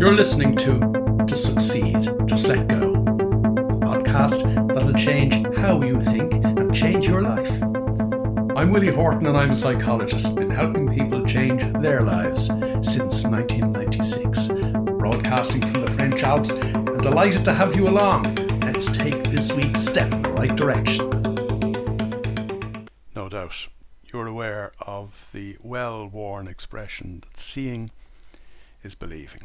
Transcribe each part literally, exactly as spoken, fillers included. You're listening to To Succeed, Just Let Go, a podcast that'll change how you think and change your life. I'm Willie Horton and I'm a psychologist, been helping people change their lives since nineteen ninety-six. Broadcasting from the French Alps, I'm delighted to have you along. Let's take this week's step in the right direction. No doubt, you're aware of the well-worn expression that seeing is believing.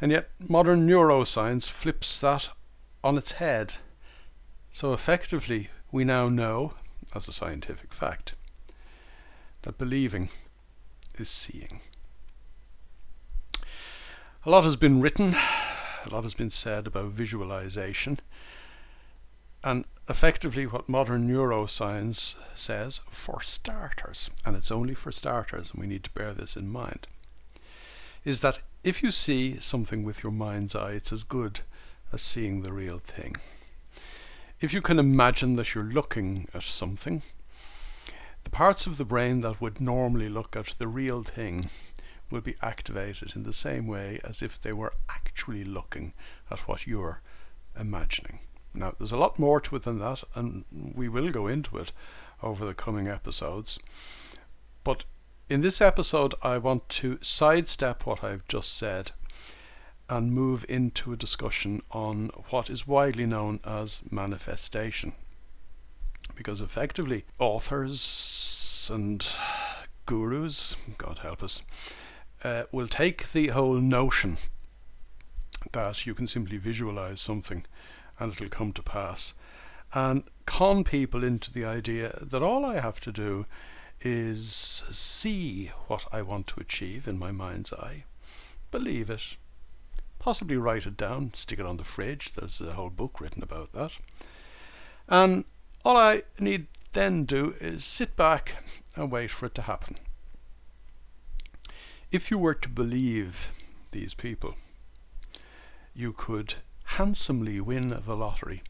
And yet modern neuroscience flips that on its head. So effectively we now know, as a scientific fact, that believing is seeing. A lot has been written, a lot has been said about visualization, and effectively what modern neuroscience says, for starters, and it's only for starters, and we need to bear this in mind, is that if you see something with your mind's eye, it's as good as seeing the real thing. If you can imagine that you're looking at something, the parts of the brain that would normally look at the real thing will be activated in the same way as if they were actually looking at what you're imagining. Now, there's a lot more to it than that, and we will go into it over the coming episodes, but in this episode, I want to sidestep what I've just said and move into a discussion on what is widely known as manifestation. Because effectively, authors and gurus, God help us, uh, will take the whole notion that you can simply visualize something and it'll come to pass, and con people into the idea that all I have to do is see what I want to achieve in my mind's eye, believe it, possibly write it down, stick it on the fridge, there's a whole book written about that, and all I need then do is sit back and wait for it to happen. If you were to believe these people, you could handsomely win the lottery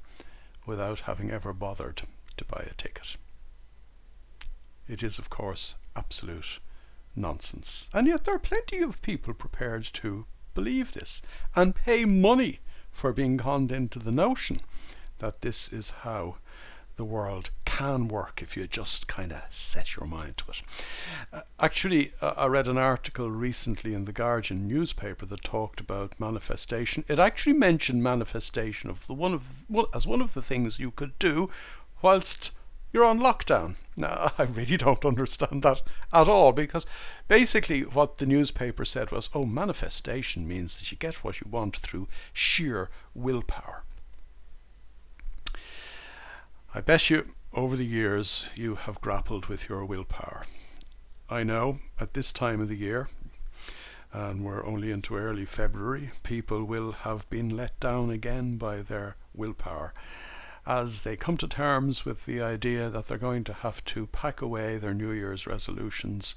without having ever bothered to buy a ticket. It is, of course, absolute nonsense. And yet there are plenty of people prepared to believe this and pay money for being conned into the notion that this is how the world can work if you just kind of set your mind to it. Uh, actually, uh, I read an article recently in the Guardian newspaper that talked about manifestation. It actually mentioned manifestation of the one of well, as one of the things you could do whilst you're on lockdown. Now, I really don't understand that at all, because basically what the newspaper said was, oh, manifestation means that you get what you want through sheer willpower. I bet you, over the years, you have grappled with your willpower. I know, at this time of the year, and we're only into early February, people will have been let down again by their willpower, as they come to terms with the idea that they're going to have to pack away their New Year's resolutions,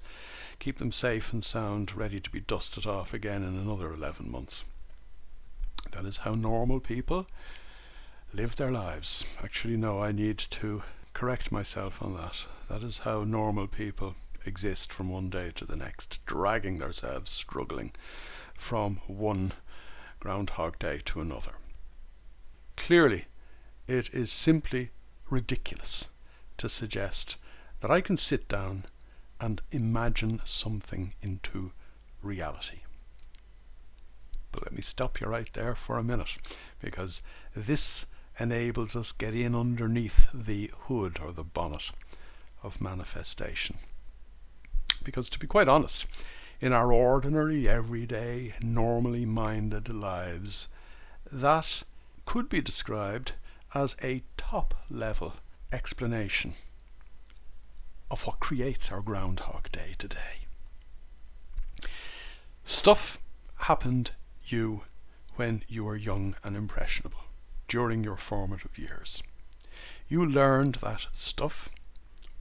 keep them safe and sound, ready to be dusted off again in another eleven months. That is how normal people live their lives. Actually, no, I need to correct myself on that. That is how normal people exist from one day to the next, dragging themselves, struggling from one Groundhog Day to another. Clearly, it is simply ridiculous to suggest that I can sit down and imagine something into reality. But let me stop you right there for a minute, because this enables us get in underneath the hood or the bonnet of manifestation. Because to be quite honest, in our ordinary, everyday, normally minded lives, that could be described as a top-level explanation of what creates our Groundhog Day today. Stuff happened you when you were young and impressionable, during your formative years. You learned that stuff,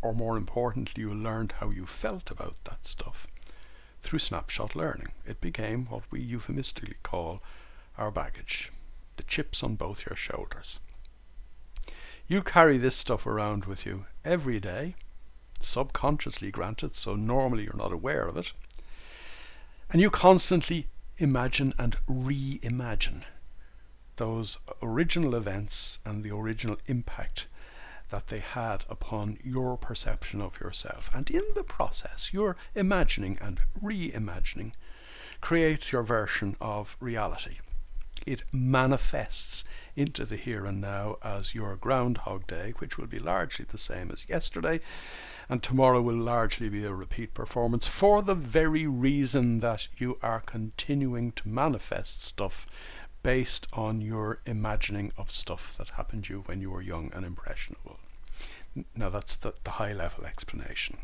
or more importantly, you learned how you felt about that stuff through snapshot learning. It became what we euphemistically call our baggage, the chips on both your shoulders. You carry this stuff around with you every day, subconsciously granted, so normally you're not aware of it, and you constantly imagine and reimagine those original events and the original impact that they had upon your perception of yourself. And in the process, your imagining and reimagining creates your version of reality. It manifests into the here and now as your Groundhog Day, which will be largely the same as yesterday, and tomorrow will largely be a repeat performance, for the very reason that you are continuing to manifest stuff based on your imagining of stuff that happened to you when you were young and impressionable. Now that's the, the high level explanation.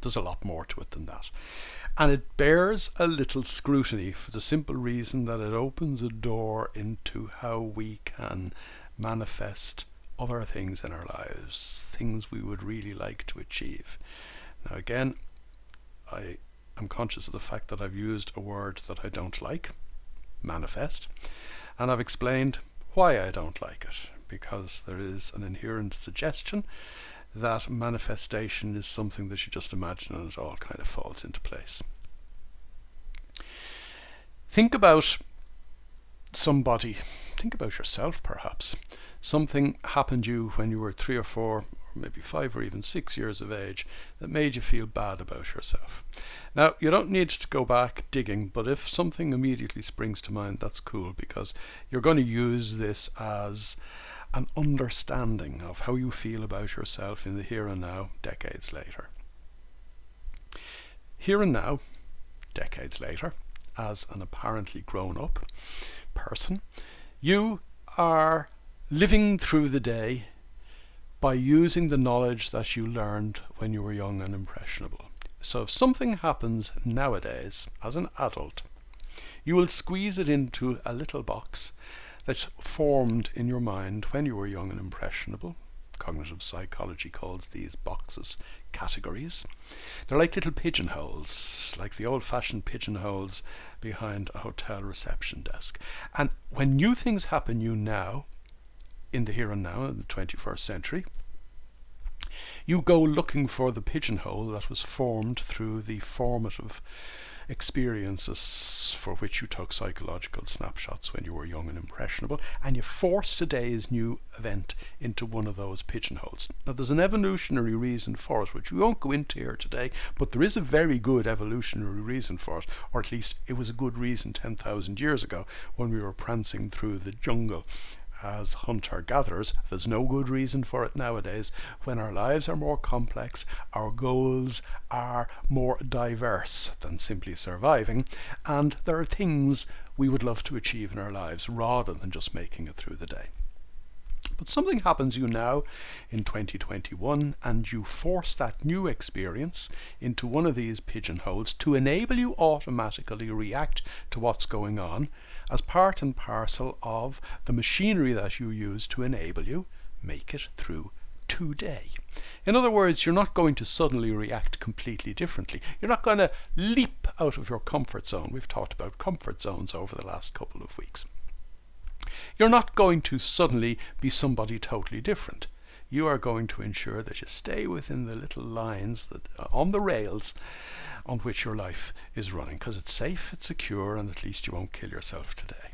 There's a lot more to it than that. And it bears a little scrutiny for the simple reason that it opens a door into how we can manifest other things in our lives, things we would really like to achieve. Now again, I am conscious of the fact that I've used a word that I don't like, manifest, and I've explained why I don't like it, because there is an inherent suggestion that manifestation is something that you just imagine and it all kind of falls into place. Think about somebody, think about yourself perhaps. Something happened to you when you were three or four, or maybe five or even six years of age, that made you feel bad about yourself. Now, you don't need to go back digging, but if something immediately springs to mind, that's cool, because you're going to use this as an understanding of how you feel about yourself in the here and now, decades later. Here and now, decades later, as an apparently grown-up person, you are living through the day by using the knowledge that you learned when you were young and impressionable. So if something happens nowadays, as an adult, you will squeeze it into a little box that formed in your mind when you were young and impressionable. Cognitive psychology calls these boxes categories. They're like little pigeonholes, like the old-fashioned pigeonholes behind a hotel reception desk. And when new things happen to you now, in the here and now, in the twenty-first century, you go looking for the pigeonhole that was formed through the formative experiences for which you took psychological snapshots when you were young and impressionable, and you force today's new event into one of those pigeonholes. Now, there's an evolutionary reason for it, which we won't go into here today, but there is a very good evolutionary reason for it, or at least it was a good reason ten thousand years ago when we were prancing through the jungle as hunter-gatherers. There's no good reason for it nowadays when our lives are more complex, our goals are more diverse than simply surviving, and there are things we would love to achieve in our lives rather than just making it through the day. But something happens to you now in twenty twenty-one, and you force that new experience into one of these pigeonholes to enable you automatically react to what's going on as part and parcel of the machinery that you use to enable you make it through today. In other words, you're not going to suddenly react completely differently. You're not going to leap out of your comfort zone. We've talked about comfort zones over the last couple of weeks. You're not going to suddenly be somebody totally different. You are going to ensure that you stay within the little lines that uh, on the rails on which your life is running, because it's safe, it's secure, and at least you won't kill yourself today.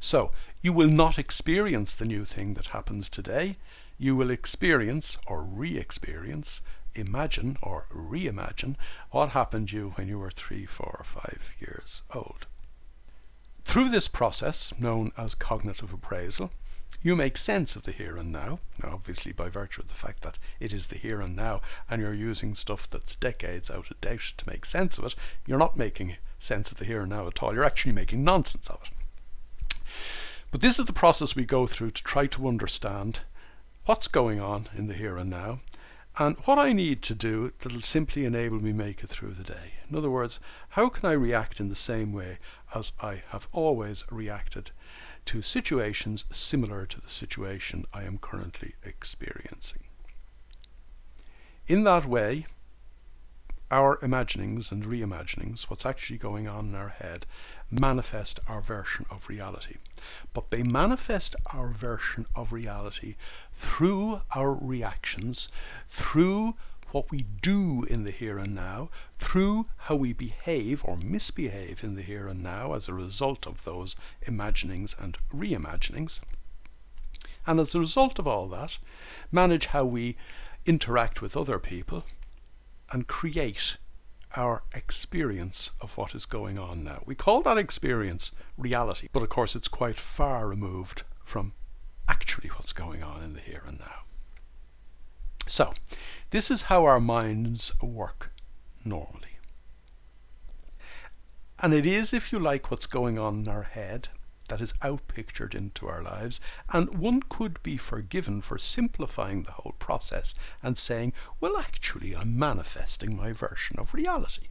So you will not experience the new thing that happens today. You will experience or re-experience, imagine or reimagine what happened to you when you were three, four, or five years old. Through this process, known as cognitive appraisal, you make sense of the here and now, now obviously by virtue of the fact that it is the here and now and you're using stuff that's decades out of date to make sense of it. You're not making sense of the here and now at all, you're actually making nonsense of it. But this is the process we go through to try to understand what's going on in the here and now and what I need to do that'll simply enable me make it through the day. In other words, how can I react in the same way as I have always reacted to situations similar to the situation I am currently experiencing. In that way, our imaginings and reimaginings, what's actually going on in our head, manifest our version of reality. But they manifest our version of reality through our reactions, through what we do in the here and now through how we behave or misbehave in the here and now as a result of those imaginings and reimaginings. And as a result of all that, manage how we interact with other people and create our experience of what is going on now. We call that experience reality, but of course it's quite far removed from actually what's going on in the here and now. So, this is how our minds work normally. And it is, if you like, what's going on in our head that is outpictured into our lives, and one could be forgiven for simplifying the whole process and saying, well, actually, I'm manifesting my version of reality.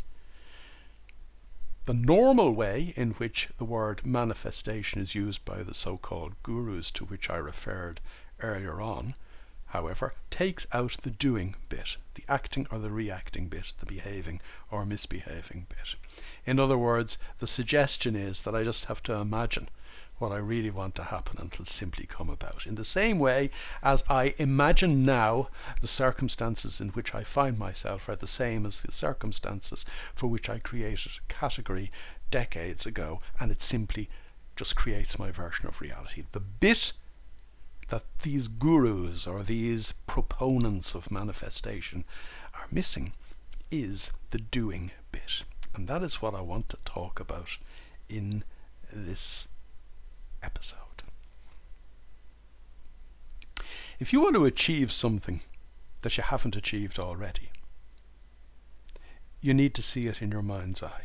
The normal way in which the word manifestation is used by the so-called gurus to which I referred earlier on, however, takes out the doing bit, the acting or the reacting bit, the behaving or misbehaving bit. In other words, the suggestion is that I just have to imagine what I really want to happen and it'll simply come about. In the same way as I imagine now, the circumstances in which I find myself are the same as the circumstances for which I created a category decades ago, and it simply just creates my version of reality. The bit that these gurus or these proponents of manifestation are missing is the doing bit. And that is what I want to talk about in this episode. If you want to achieve something that you haven't achieved already, you need to see it in your mind's eye.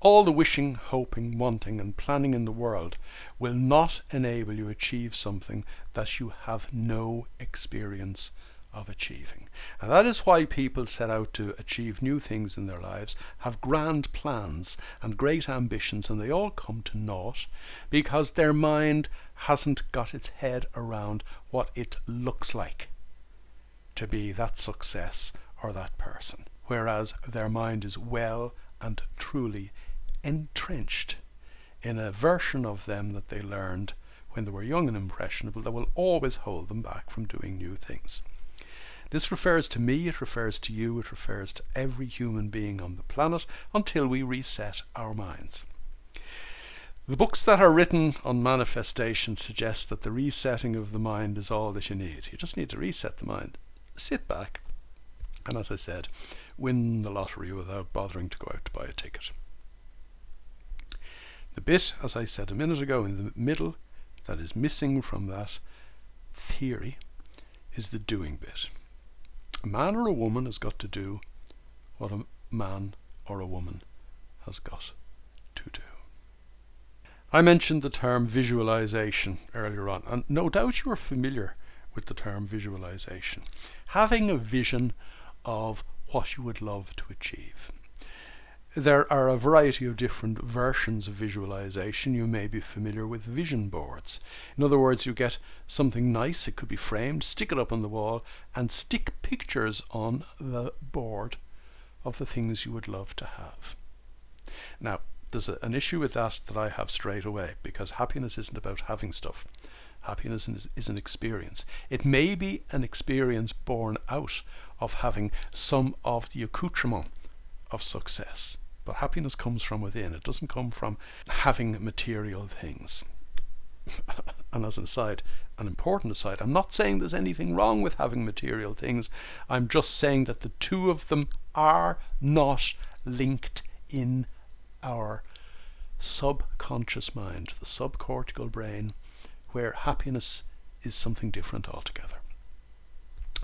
All the wishing, hoping, wanting and planning in the world will not enable you to achieve something that you have no experience of achieving. And that is why people set out to achieve new things in their lives, have grand plans and great ambitions, and they all come to naught because their mind hasn't got its head around what it looks like to be that success or that person, whereas their mind is well and truly entrenched in a version of them that they learned when they were young and impressionable that will always hold them back from doing new things. This refers to me, it refers to you, it refers to every human being on the planet until we reset our minds. The books that are written on manifestation suggest that the resetting of the mind is all that you need. You just need to reset the mind, sit back, and as I said, win the lottery without bothering to go out to buy a ticket. The bit, as I said a minute ago, in the middle that is missing from that theory is the doing bit. A man or a woman has got to do what a man or a woman has got to do. I mentioned the term visualization earlier on, and no doubt you are familiar with the term visualization. Having a vision of what you would love to achieve. There are a variety of different versions of visualization. You may be familiar with vision boards. In other words, you get something nice, it could be framed, stick it up on the wall, and stick pictures on the board of the things you would love to have. Now, there's a, an issue with that that I have straight away, because happiness isn't about having stuff. Happiness is an experience. It may be an experience born out of having some of the accoutrement of success. But happiness comes from within. It doesn't come from having material things. And as an aside, an important aside, I'm not saying there's anything wrong with having material things. I'm just saying that the two of them are not linked in our subconscious mind, the subcortical brain, where happiness is something different altogether.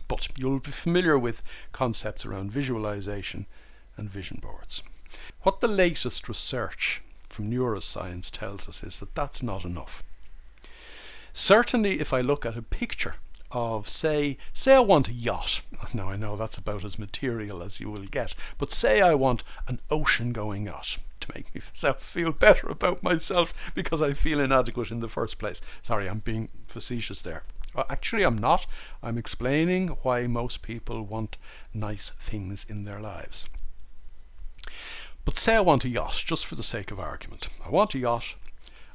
But you'll be familiar with concepts around visualization and vision boards. What the latest research from neuroscience tells us is that that's not enough. Certainly, if I look at a picture of, say, say I want a yacht. Now I know that's about as material as you will get, but say I want an ocean-going yacht to make myself feel better about myself because I feel inadequate in the first place. Sorry, I'm being facetious there. Actually, I'm not. I'm explaining why most people want nice things in their lives. But say I want a yacht, just for the sake of argument. I want a yacht.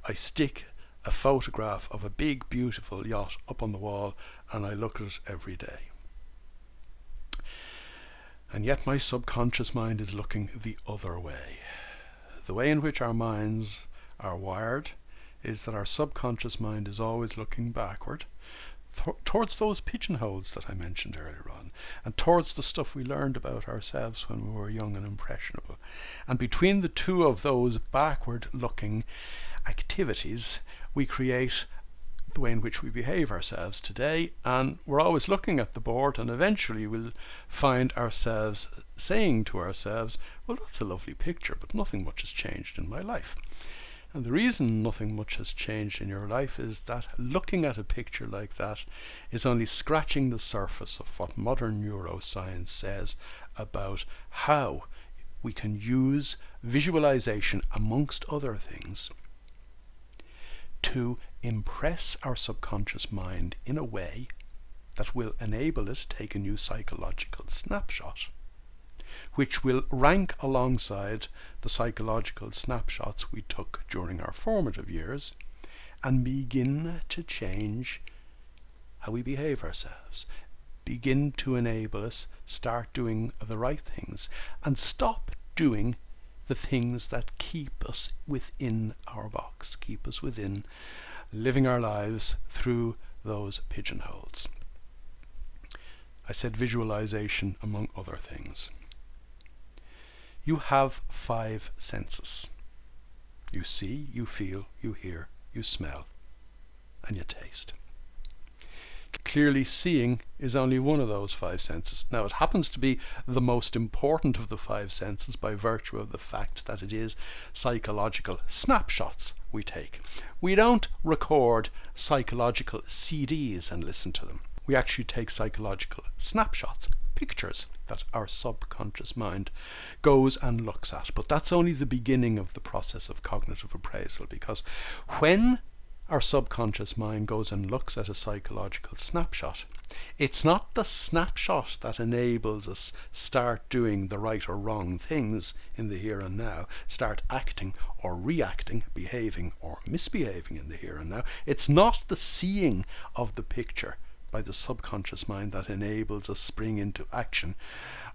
I stick a photograph of a big, beautiful yacht up on the wall and I look at it every day. And yet my subconscious mind is looking the other way. The way in which our minds are wired is that our subconscious mind is always looking backward th- towards those pigeonholes that I mentioned earlier on, and towards the stuff we learned about ourselves when we were young and impressionable. And between the two of those backward-looking activities, we create the way in which we behave ourselves today, and we're always looking at the board, and eventually we'll find ourselves saying to ourselves, well, that's a lovely picture, but nothing much has changed in my life. And the reason nothing much has changed in your life is that looking at a picture like that is only scratching the surface of what modern neuroscience says about how we can use visualization, amongst other things, to impress our subconscious mind in a way that will enable it to take a new psychological snapshot, which will rank alongside the psychological snapshots we took during our formative years, and begin to change how we behave ourselves, begin to enable us start doing the right things, and stop doing the things that keep us within our box, keep us within living our lives through those pigeonholes. I said visualization, among other things. You have five senses. You see, you feel, you hear, you smell, and you taste. Clearly, seeing is only one of those five senses. Now, it happens to be the most important of the five senses by virtue of the fact that it is psychological snapshots we take. We don't record psychological C Ds and listen to them. We actually take psychological snapshots, pictures that our subconscious mind goes and looks at. But that's only the beginning of the process of cognitive appraisal, because when our subconscious mind goes and looks at a psychological snapshot, it's not the snapshot that enables us start doing the right or wrong things in the here and now, start acting or reacting, behaving or misbehaving in the here and now. It's not the seeing of the picture by the subconscious mind that enables us spring into action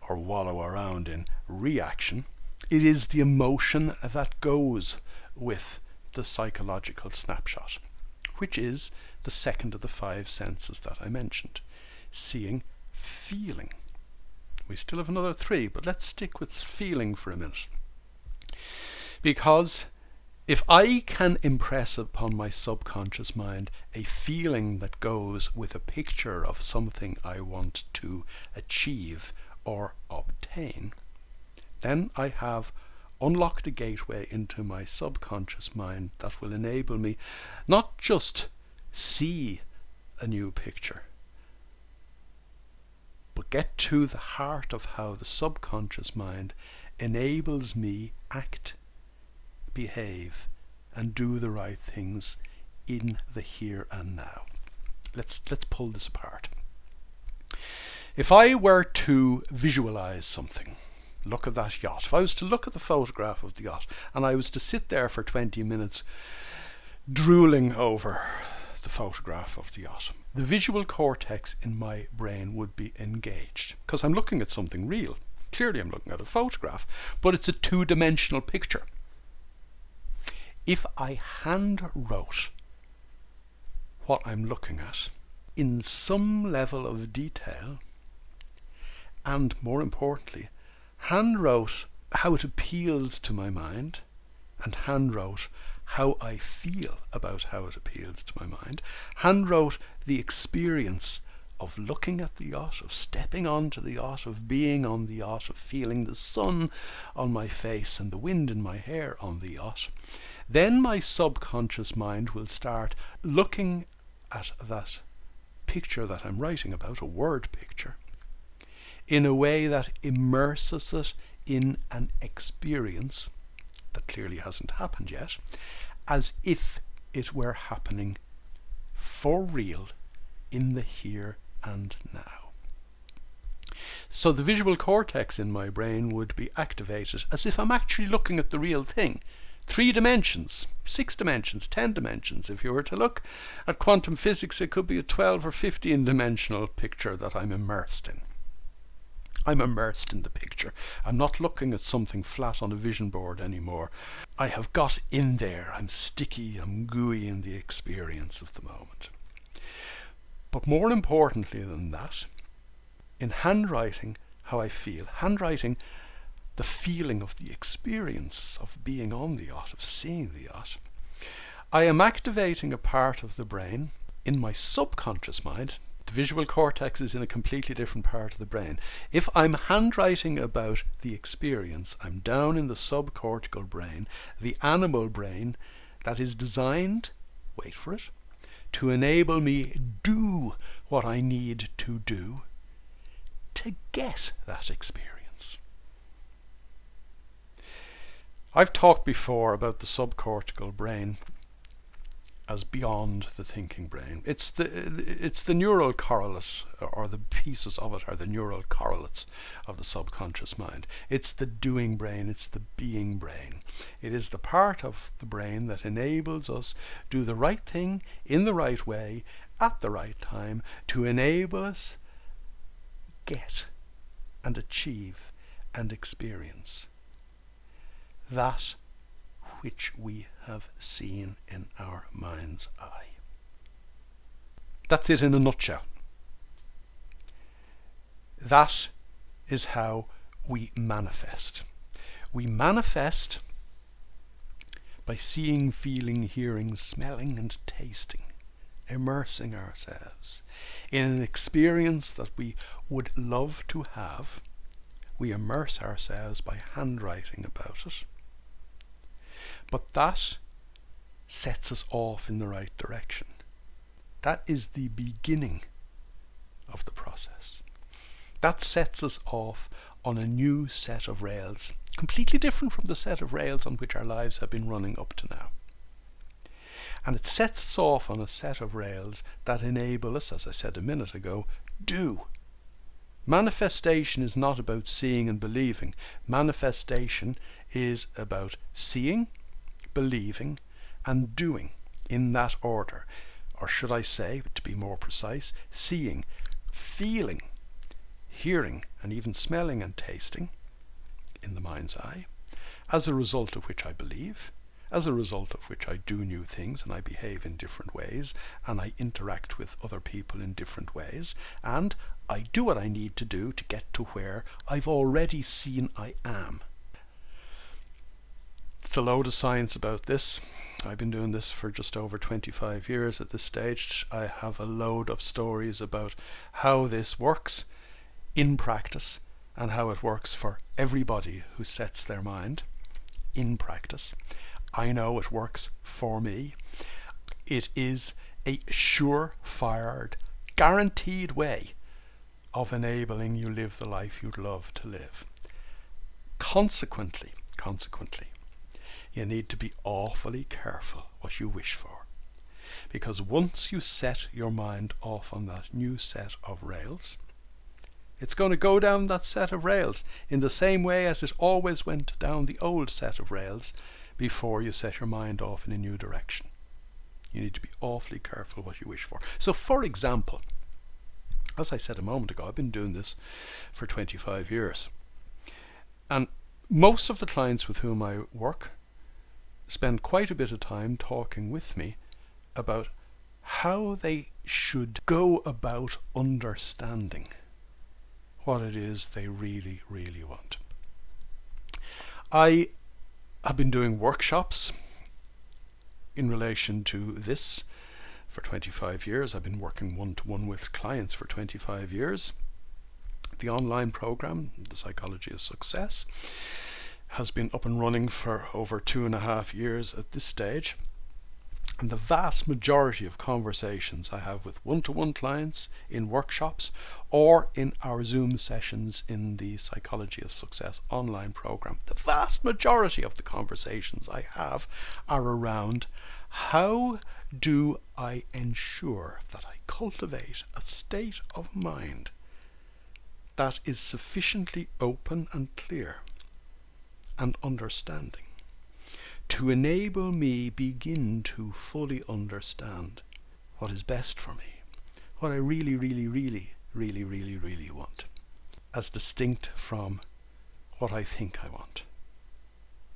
or wallow around in reaction. It is the emotion that goes with the psychological snapshot, which is the second of the five senses that I mentioned. Seeing, feeling. We still have another three, but let's stick with feeling for a minute. Because if I can impress upon my subconscious mind a feeling that goes with a picture of something I want to achieve or obtain, then I have unlocked a gateway into my subconscious mind that will enable me not just see a new picture, but get to the heart of how the subconscious mind enables me act, behave, and do the right things in the here and now. Let's let's pull this apart. If I were to visualize something, look at that yacht. If I was to look at the photograph of the yacht and I was to sit there for twenty minutes drooling over the photograph of the yacht, the visual cortex in my brain would be engaged, because I'm looking at something real. Clearly I'm looking at a photograph, but it's a two-dimensional picture. If I hand wrote what I'm looking at in some level of detail, and more importantly, handwrote how it appeals to my mind, and handwrote how I feel about how it appeals to my mind, handwrote the experience of looking at the yacht, of stepping onto the yacht, of being on the yacht, of feeling the sun on my face and the wind in my hair on the yacht, then my subconscious mind will start looking at that picture that I'm writing about, a word picture, in a way that immerses it in an experience that clearly hasn't happened yet, as if it were happening for real in the here and now. So the visual cortex in my brain would be activated as if I'm actually looking at the real thing. Three dimensions, six dimensions, ten dimensions. If you were to look at quantum physics, it could be a twelve or fifteen dimensional picture that I'm immersed in. I'm immersed in the picture. I'm not looking at something flat on a vision board anymore. I have got in there. I'm sticky, I'm gooey in the experience of the moment. But more importantly than that, in handwriting, how I feel. Handwriting, the feeling of the experience of being on the yacht, of seeing the yacht. I am activating a part of the brain in my subconscious mind. The visual cortex is in a completely different part of the brain. If I'm handwriting about the experience, I'm down in the subcortical brain, the animal brain that is designed, wait for it, to enable me do what I need to do to get that experience. I've talked before about the subcortical brain as beyond the thinking brain. It's the it's the neural correlate, or the pieces of it are the neural correlates of the subconscious mind. It's the doing brain, it's the being brain. It is the part of the brain that enables us do the right thing in the right way at the right time to enable us get and achieve and experience that which we have seen in our mind's eye. That's it in a nutshell. That is how we manifest. We manifest by seeing, feeling, hearing, smelling and tasting, immersing ourselves in an experience that we would love to have. We immerse ourselves by handwriting about it. But that sets us off in the right direction. That is the beginning of the process. That sets us off on a new set of rails, completely different from the set of rails on which our lives have been running up to now. And it sets us off on a set of rails that enable us, as I said a minute ago, do. Manifestation is not about seeing and believing. Manifestation is about seeing, believing and doing in that order, or should I say, to be more precise, seeing, feeling, hearing and even smelling and tasting in the mind's eye, as a result of which I believe, as a result of which I do new things and I behave in different ways and I interact with other people in different ways and I do what I need to do to get to where I've already seen I am. It's a load of science about this. I've been doing this for just over twenty-five years at this stage. I have a load of stories about how this works in practice and how it works for everybody who sets their mind in practice. I know it works for me. It is a sure-fired, guaranteed way of enabling you live the life you'd love to live. Consequently, consequently, you need to be awfully careful what you wish for. Because once you set your mind off on that new set of rails, it's going to go down that set of rails in the same way as it always went down the old set of rails before you set your mind off in a new direction. You need to be awfully careful what you wish for. So, for example, as I said a moment ago, I've been doing this for twenty-five years. And most of the clients with whom I work spend quite a bit of time talking with me about how they should go about understanding what it is they really, really want. I have been doing workshops in relation to this for twenty-five years. I've been working one-to-one with clients for twenty-five years. The online program, The Psychology of Success, has been up and running for over two and a half years at this stage, and the vast majority of conversations I have with one-to-one clients in workshops or in our Zoom sessions in the Psychology of Success online program, the vast majority of the conversations I have are around how do I ensure that I cultivate a state of mind that is sufficiently open and clear and understanding to enable me begin to fully understand what is best for me, what I really, really, really, really, really, really want. as distinct from what I think I want.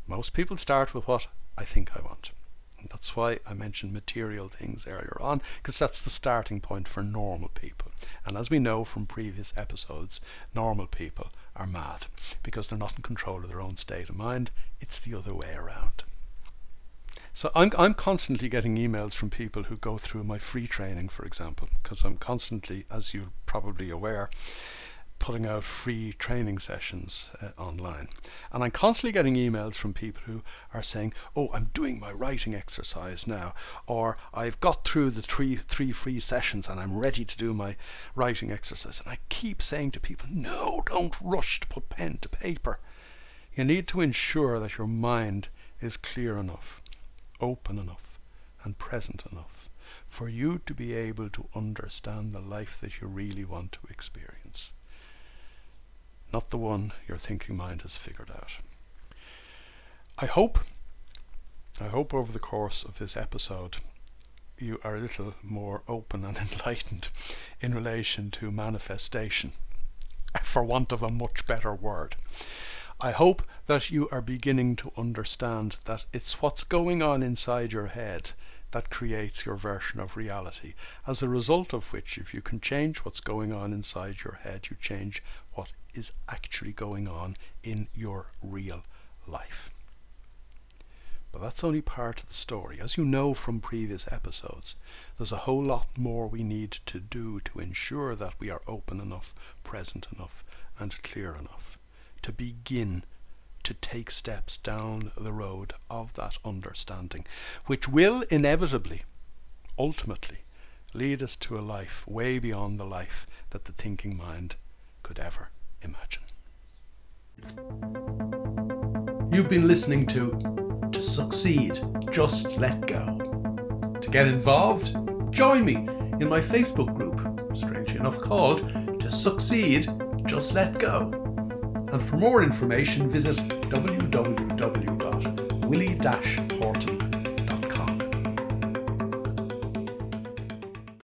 Most people start with what I think I want. And that's why I mentioned material things earlier on, because that's the starting point for normal people. And as we know from previous episodes, normal people are mad because they're not in control of their own state of mind. It's the other way around. So I'm, I'm constantly getting emails from people who go through my free training, for example, because I'm constantly, as you're probably aware, putting out free training sessions uh, online. And I'm constantly getting emails from people who are saying, oh, I'm doing my writing exercise now, or I've got through the three, three free sessions and I'm ready to do my writing exercise. And I keep saying to people, no, don't rush to put pen to paper. You need to ensure that your mind is clear enough, open enough and present enough for you to be able to understand the life that you really want to experience, not the one your thinking mind has figured out. I hope, I hope over the course of this episode you are a little more open and enlightened in relation to manifestation, for want of a much better word. I hope that you are beginning to understand that it's what's going on inside your head that creates your version of reality, as a result of which, if you can change what's going on inside your head, you change what is actually going on in your real life. But that's only part of the story. As you know from previous episodes, there's a whole lot more we need to do to ensure that we are open enough, present enough, and clear enough to begin to take steps down the road of that understanding, which will inevitably, ultimately, lead us to a life way beyond the life that the thinking mind could ever imagine. You've been listening to To Succeed, Just Let Go. To get involved, join me in my Facebook group, strangely enough called To Succeed, Just Let Go. And for more information, visit w w w dot willie dash horton dot com.